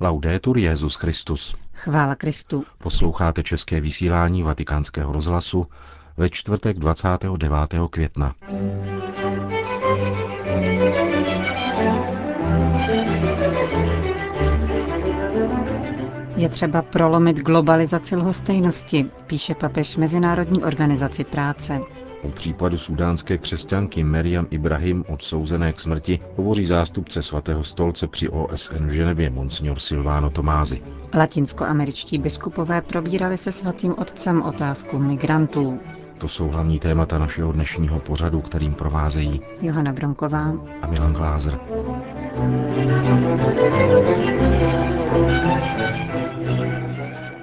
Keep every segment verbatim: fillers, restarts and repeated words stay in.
Laudetur Jesus Christus. Chvála Kristu. Posloucháte české vysílání Vatikánského rozhlasu ve čtvrtek dvacátého devátého května. Je třeba prolomit globalizaci lhostejnosti, píše papež Mezinárodní organizaci práce. O případu sudánské křesťanky Meriam Ibrahim, odsouzené k smrti, hovoří zástupce Svatého stolce při O S N v Ženevě monsignor Silvano Tomasi. Latinskoameričtí biskupové probírali se Svatým otcem otázku migrantů. To jsou hlavní témata našeho dnešního pořadu, kterým provázejí Johana Bromková a Milan Glázer.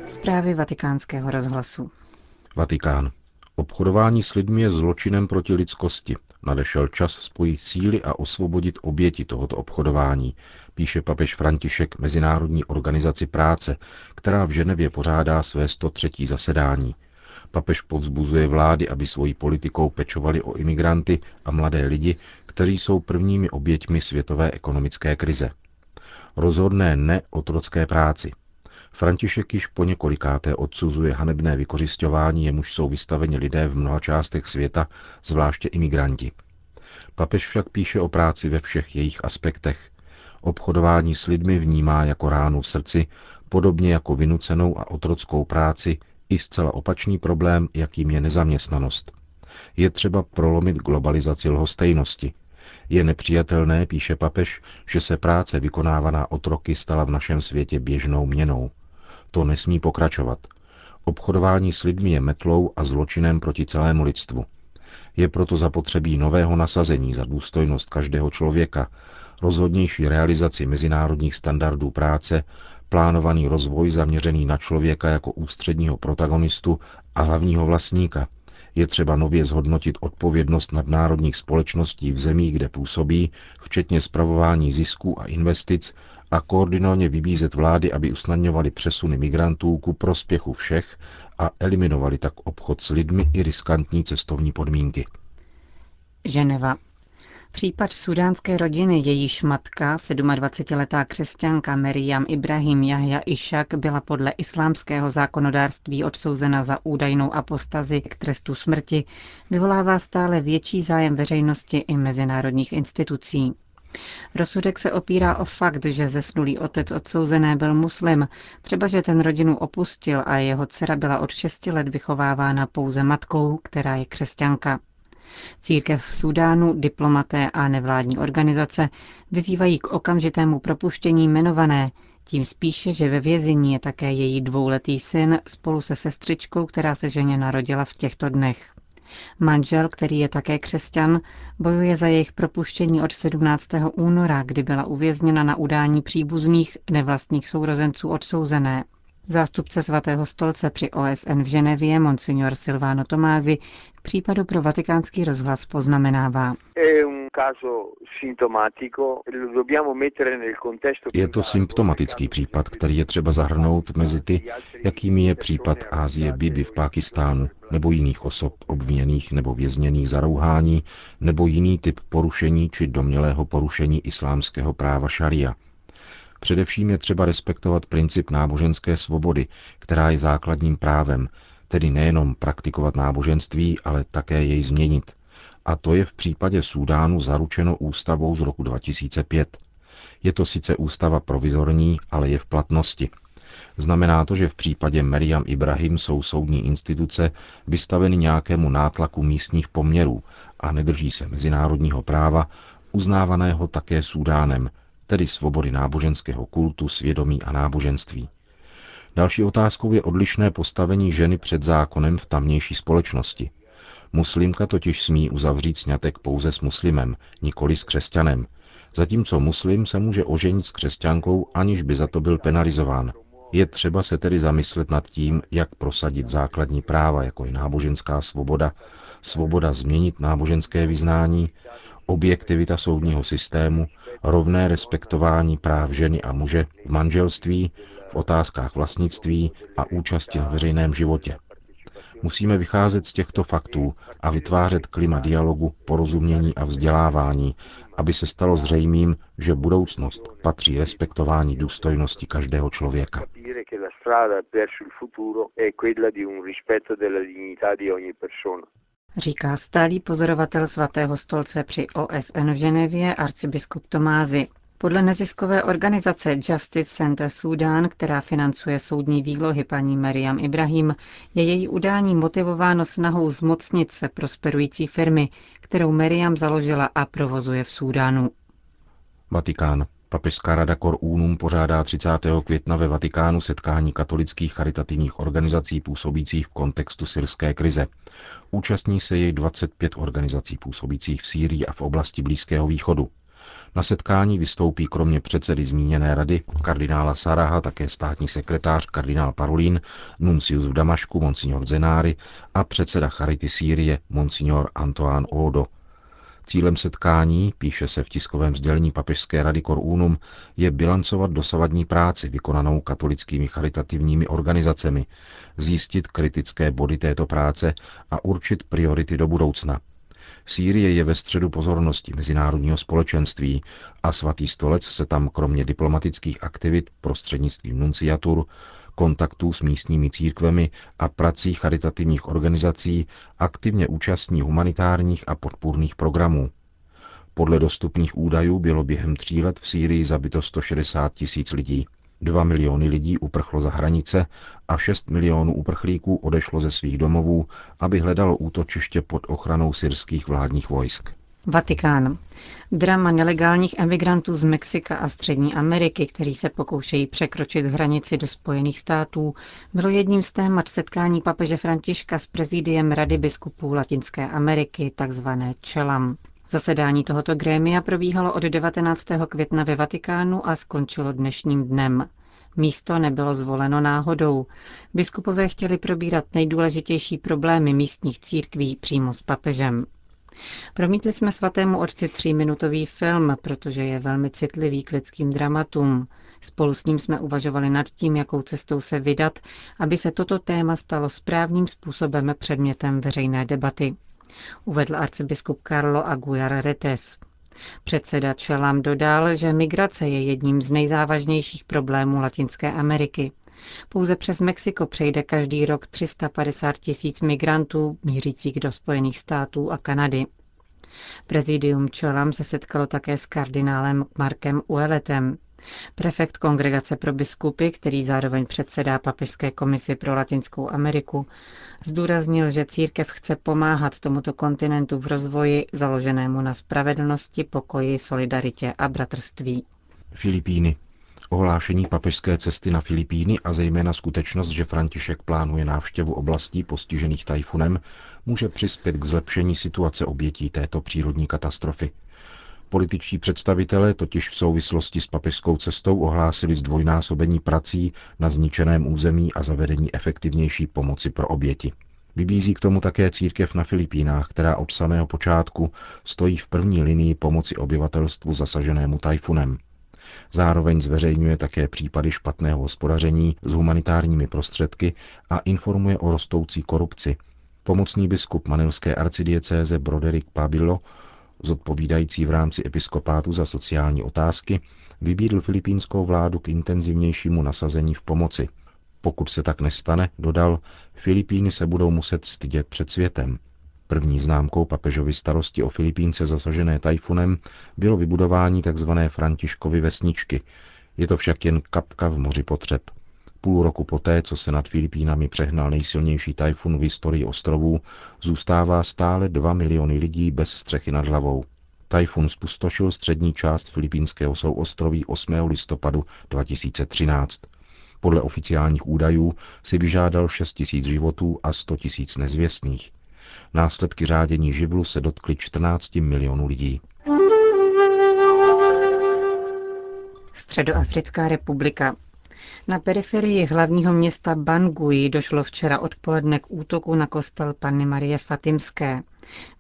Zprávy Vatikánského rozhlasu. Vatikán. Obchodování s lidmi je zločinem proti lidskosti. Nadešel čas spojit síly a osvobodit oběti tohoto obchodování, píše papež František Mezinárodní organizaci práce, která v Ženevě pořádá své sto třetí zasedání. Papež povzbuzuje vlády, aby svojí politikou pečovali o imigranty a mladé lidi, kteří jsou prvními oběťmi světové ekonomické krize. Rozhodné ne otrocké práci. František již po několikáté odsuzuje hanebné vykořisťování, jemuž jsou vystaveni lidé v mnoha částech světa, zvláště imigranti. Papež však píše o práci ve všech jejich aspektech. Obchodování s lidmi vnímá jako ránu v srdci, podobně jako vynucenou a otrockou práci, i zcela opačný problém, jakým je nezaměstnanost. Je třeba prolomit globalizaci lhostejnosti. Je nepřijatelné, píše papež, že se práce vykonávaná otroky stala v našem světě běžnou měnou. To nesmí pokračovat. Obchodování s lidmi je metlou a zločinem proti celému lidstvu. Je proto zapotřebí nového nasazení za důstojnost každého člověka, rozhodnější realizaci mezinárodních standardů práce, plánovaný rozvoj zaměřený na člověka jako ústředního protagonistu a hlavního vlastníka. Je třeba nově zhodnotit odpovědnost nadnárodních společností v zemích, kde působí, včetně spravování zisků a investic, a koordinovaně vybízet vlády, aby usnadňovaly přesuny migrantů ku prospěchu všech a eliminovali tak obchod s lidmi i riskantní cestovní podmínky. Ženeva. Případ sudánské rodiny, jejíž matka, sedmadvacetiletá křesťanka Meriam Ibrahim Yahya Išak, byla podle islámského zákonodárství odsouzena za údajnou apostazi k trestu smrti, vyvolává stále větší zájem veřejnosti i mezinárodních institucí. Rozsudek se opírá o fakt, že zesnulý otec odsouzené byl muslim, třeba že ten rodinu opustil a jeho dcera byla od šesti let vychovávána pouze matkou, která je křesťanka. Církev v Súdánu, diplomaté a nevládní organizace vyzývají k okamžitému propuštění jmenované, tím spíše, že ve vězení je také její dvouletý syn spolu se sestřičkou, která se ženě narodila v těchto dnech. Manžel, který je také křesťan, bojuje za jejich propuštění od sedmnáctého února, kdy byla uvězněna na udání příbuzných nevlastních sourozenců odsouzené. Zástupce Svatého stolce při O S N v Ženevě, monsignor Silvano Tomasi, k případu pro Vatikánský rozhlas poznamenává. Je to symptomatický případ, který je třeba zahrnout mezi ty, jakými je případ Asie Bibi v Pákistánu, nebo jiných osob obviněných nebo vězněných za rouhání, nebo jiný typ porušení či domnělého porušení islámského práva šaria. Především je třeba respektovat princip náboženské svobody, která je základním právem, tedy nejenom praktikovat náboženství, ale také jej změnit. A to je v případě Súdánu zaručeno ústavou z roku dva tisíce pět. Je to sice ústava provizorní, ale je v platnosti. Znamená to, že v případě Meriam Ibrahim jsou soudní instituce vystaveny nějakému nátlaku místních poměrů a nedrží se mezinárodního práva, uznávaného také Súdánem, tedy svobody náboženského kultu, svědomí a náboženství. Další otázkou je odlišné postavení ženy před zákonem v tamnější společnosti. Muslimka totiž smí uzavřít sňatek pouze s muslimem, nikoli s křesťanem, zatímco muslim se může oženit s křesťankou, aniž by za to byl penalizován. Je třeba se tedy zamyslet nad tím, jak prosadit základní práva, jako je náboženská svoboda, svoboda změnit náboženské vyznání, objektivita soudního systému, rovné respektování práv ženy a muže v manželství, v otázkách vlastnictví a účasti na veřejném životě. Musíme vycházet z těchto faktů a vytvářet klima dialogu, porozumění a vzdělávání, aby se stalo zřejmým, že budoucnost patří respektování důstojnosti každého člověka. Říká stálý pozorovatel Svatého stolce při O S N v Ženevě arcibiskup Tomasi. Podle neziskové organizace Justice Center Sudan, která financuje soudní výlohy paní Meriam Ibrahim, je její udání motivováno snahou zmocnit se prosperující firmy, kterou Meriam založila a provozuje v Súdánu. Vatikán. Papežská rada Cor Unum pořádá třicátého května ve Vatikánu setkání katolických charitativních organizací působících v kontextu syrské krize. Účastní se jej dvacet pět organizací působících v Sýrii a v oblasti Blízkého východu. Na setkání vystoupí kromě předsedy zmíněné rady kardinála Saraha také státní sekretář kardinál Parolin, nuncius v Damašku monsignor Zenári a předseda Charity Sýrie monsignor Antoine Odo. Cílem setkání, píše se v tiskovém sdělení papežské rady Cor Unum, je bilancovat dosavadní práci vykonanou katolickými charitativními organizacemi, zjistit kritické body této práce a určit priority do budoucna. Sýrie je ve středu pozornosti mezinárodního společenství a Svatý stolec se tam kromě diplomatických aktivit prostřednictvím nunciatur, kontaktů s místními církvemi a prací charitativních organizací aktivně účastní humanitárních a podpůrných programů. Podle dostupných údajů bylo během tří let v Sýrii zabito sto šedesát tisíc lidí. Dva miliony lidí uprchlo za hranice a šest milionů uprchlíků odešlo ze svých domovů, aby hledalo útočiště pod ochranou syrských vládních vojsk. Vatikán. Drama nelegálních emigrantů z Mexika a Střední Ameriky, kteří se pokoušejí překročit hranici do Spojených států, bylo jedním z témat setkání papeže Františka s prezidiem Rady biskupů Latinské Ameriky, takzvané CELAM. Zasedání tohoto grémia probíhalo od devatenáctého května ve Vatikánu a skončilo dnešním dnem. Místo nebylo zvoleno náhodou. Biskupové chtěli probírat nejdůležitější problémy místních církví přímo s papežem. Promítli jsme svatému otci tříminutový film, protože je velmi citlivý k lidským dramatům. Spolu s ním jsme uvažovali nad tím, jakou cestou se vydat, aby se toto téma stalo správným způsobem předmětem veřejné debaty, uvedl arcibiskup Carlo Aguirre-Retes. Předseda CELAM dodal, že migrace je jedním z nejzávažnějších problémů Latinské Ameriky. Pouze přes Mexiko přejde každý rok tři sta padesát tisíc migrantů mířících do Spojených států a Kanady. Prezidium CELAM se setkalo také s kardinálem Markem Ouelletem. Prefekt Kongregace pro biskupy, který zároveň předsedá Papežské komisi pro Latinskou Ameriku, zdůraznil, že církev chce pomáhat tomuto kontinentu v rozvoji založenému na spravedlnosti, pokoji, solidaritě a bratrství. Filipíny. Ohlášení papežské cesty na Filipíny a zejména skutečnost, že František plánuje návštěvu oblastí postižených tajfunem, může přispět k zlepšení situace obětí této přírodní katastrofy. Političtí představitelé totiž v souvislosti s papežskou cestou ohlásili zdvojnásobení prací na zničeném území a zavedení efektivnější pomoci pro oběti. Vybízí k tomu také církev na Filipínách, která od samého počátku stojí v první linii pomoci obyvatelstvu zasaženému tajfunem. Zároveň zveřejňuje také případy špatného hospodaření s humanitárními prostředky a informuje o rostoucí korupci. Pomocný biskup manilské arcidiecéze Broderick Pabilo, zodpovídající v rámci episkopátu za sociální otázky, vybídl filipínskou vládu k intenzivnějšímu nasazení v pomoci. Pokud se tak nestane, dodal, Filipíny se budou muset stydět před světem. První známkou papežovy starosti o Filipínce zasažené tajfunem bylo vybudování tzv. Františkovy vesničky. Je to však jen kapka v moři potřeb. Půl roku poté, co se nad Filipínami přehnal nejsilnější tajfun v historii ostrovů, zůstává stále dva miliony lidí bez střechy nad hlavou. Tajfun zpustošil střední část filipínského souostroví osmého listopadu dva tisíce třináct. Podle oficiálních údajů si vyžádal šest tisíc životů a sto tisíc nezvěstných. Následky řádění živlu se dotkly čtrnácti milionů lidí. Středoafrická republika. Na periferii hlavního města Bangui došlo včera odpoledne k útoku na kostel Panny Marie Fatimské.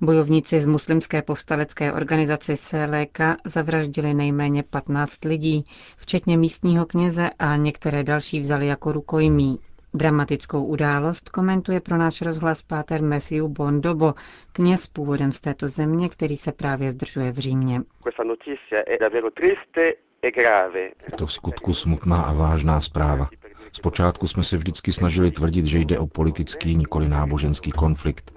Bojovníci z muslimské povstalecké organizace Seleka zavraždili nejméně patnáct lidí, včetně místního kněze, a některé další vzali jako rukojmí. Dramatickou událost komentuje pro náš rozhlas páter Matthew Bondo, kněz původem z této země, který se právě zdržuje v Římě. Je to v skutku smutná a vážná zpráva. Zpočátku jsme se vždycky snažili tvrdit, že jde o politický, nikoli náboženský konflikt.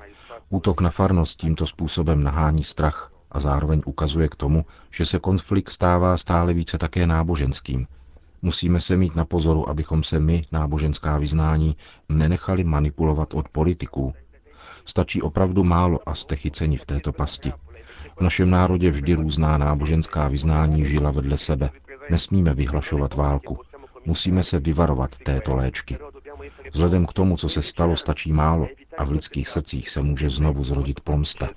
Útok na farnost tímto způsobem nahání strach a zároveň ukazuje k tomu, že se konflikt stává stále více také náboženským. Musíme se mít na pozoru, abychom se my, náboženská vyznání, nenechali manipulovat od politiků. Stačí opravdu málo a jste chyceni v této pasti. V našem národě vždy různá náboženská vyznání žila vedle sebe. Nesmíme vyhlašovat válku. Musíme se vyvarovat této léčky. Vzhledem k tomu, co se stalo, stačí málo a v lidských srdcích se může znovu zrodit pomsta.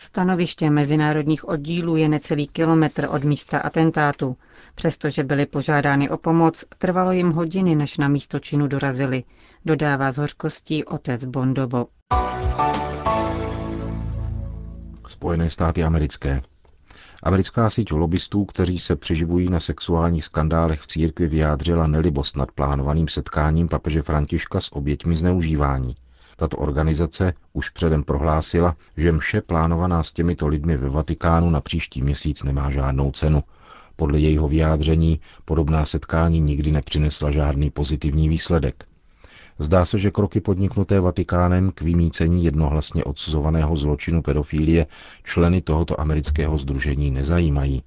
Stanoviště mezinárodních oddílů je necelý kilometr od místa atentátu. Přestože byly požádány o pomoc, trvalo jim hodiny, než na místo činu dorazili, dodává s hořkostí otec Bondobo. Spojené státy americké. Americká síť lobbystů, kteří se přiživují na sexuálních skandálech v církvi, vyjádřila nelibost nad plánovaným setkáním papeže Františka s oběťmi zneužívání. Tato organizace už předem prohlásila, že mše plánovaná s těmito lidmi ve Vatikánu na příští měsíc nemá žádnou cenu. Podle jejího vyjádření podobná setkání nikdy nepřinesla žádný pozitivní výsledek. Zdá se, že kroky podniknuté Vatikánem k vymýcení jednohlasně odsuzovaného zločinu pedofilie členy tohoto amerického sdružení nezajímají.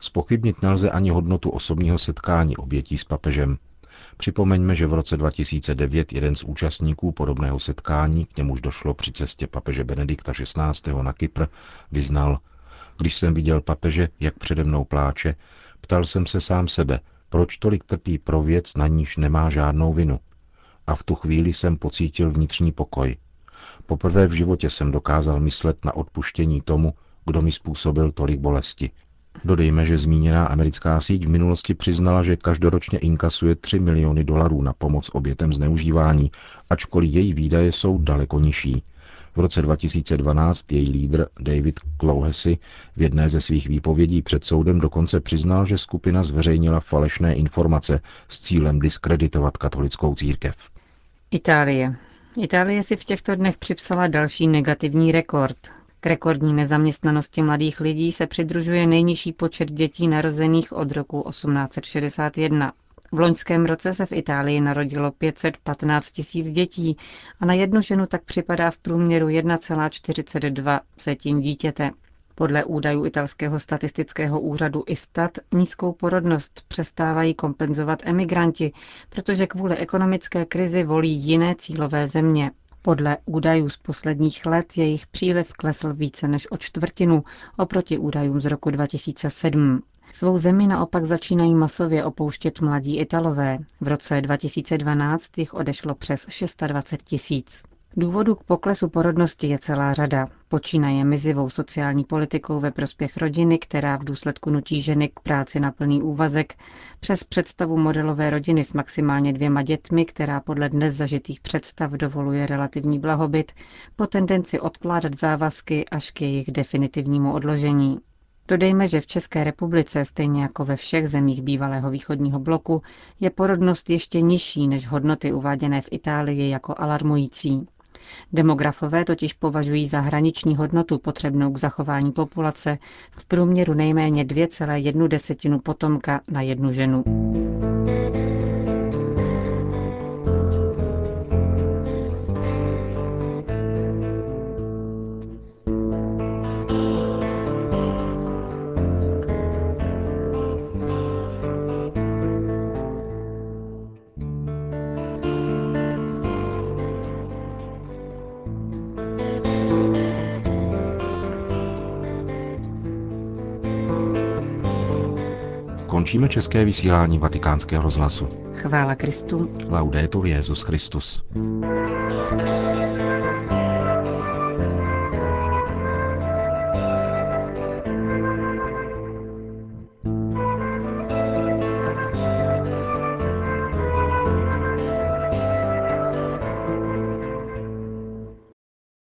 Zpochybnit nelze ani hodnotu osobního setkání obětí s papežem. Připomeňme, že v roce dva tisíce devět jeden z účastníků podobného setkání, k němuž došlo při cestě papeže Benedikta šestnáctého na Kypr, vyznal: "Když jsem viděl papeže, jak přede mnou pláče, ptal jsem se sám sebe, proč tolik trpí pro věc, na níž nemá žádnou vinu. A v tu chvíli jsem pocítil vnitřní pokoj. Poprvé v životě jsem dokázal myslet na odpuštění tomu, kdo mi způsobil tolik bolesti." Dodejme, že zmíněná americká síť v minulosti přiznala, že každoročně inkasuje tři miliony dolarů na pomoc obětem zneužívání, ačkoliv její výdaje jsou daleko nižší. V roce dva tisíce dvanáct její lídr David Clowesy v jedné ze svých výpovědí před soudem dokonce přiznal, že skupina zveřejnila falešné informace s cílem diskreditovat katolickou církev. Itálie. Itálie si v těchto dnech připsala další negativní rekord. K rekordní nezaměstnanosti mladých lidí se přidružuje nejnižší počet dětí narozených od roku osmnáct set šedesát jedna. V loňském roce se v Itálii narodilo pět set patnáct tisíc dětí a na jednu ženu tak připadá v průměru jedna celá čtyřicet dva dítěte. Podle údajů italského statistického úřadu ISTAT nízkou porodnost přestávají kompenzovat emigranti, protože kvůli ekonomické krizi volí jiné cílové země. Podle údajů z posledních let jejich příliv klesl více než o čtvrtinu oproti údajům z roku dva tisíce sedm. Svou zemi naopak začínají masově opouštět mladí Italové. V roce dva tisíce dvanáct jich odešlo přes dvacet šest tisíc. Důvodů k poklesu porodnosti je celá řada. Počínaje mizivou sociální politikou ve prospěch rodiny, která v důsledku nutí ženy k práci na plný úvazek, přes představu modelové rodiny s maximálně dvěma dětmi, která podle dnes zažitých představ dovoluje relativní blahobyt, po tendenci odkládat závazky až k jejich definitivnímu odložení. Dodejme, že v České republice, stejně jako ve všech zemích bývalého východního bloku, je porodnost ještě nižší než hodnoty uváděné v Itálii jako alarmující. Demografové totiž považují za hraniční hodnotu potřebnou k zachování populace v průměru nejméně dvě celá jedna desetina potomka na jednu ženu. Končíme české vysílání Vatikánského rozhlasu. Chvála Kristu. Laudetur Jesus Christus.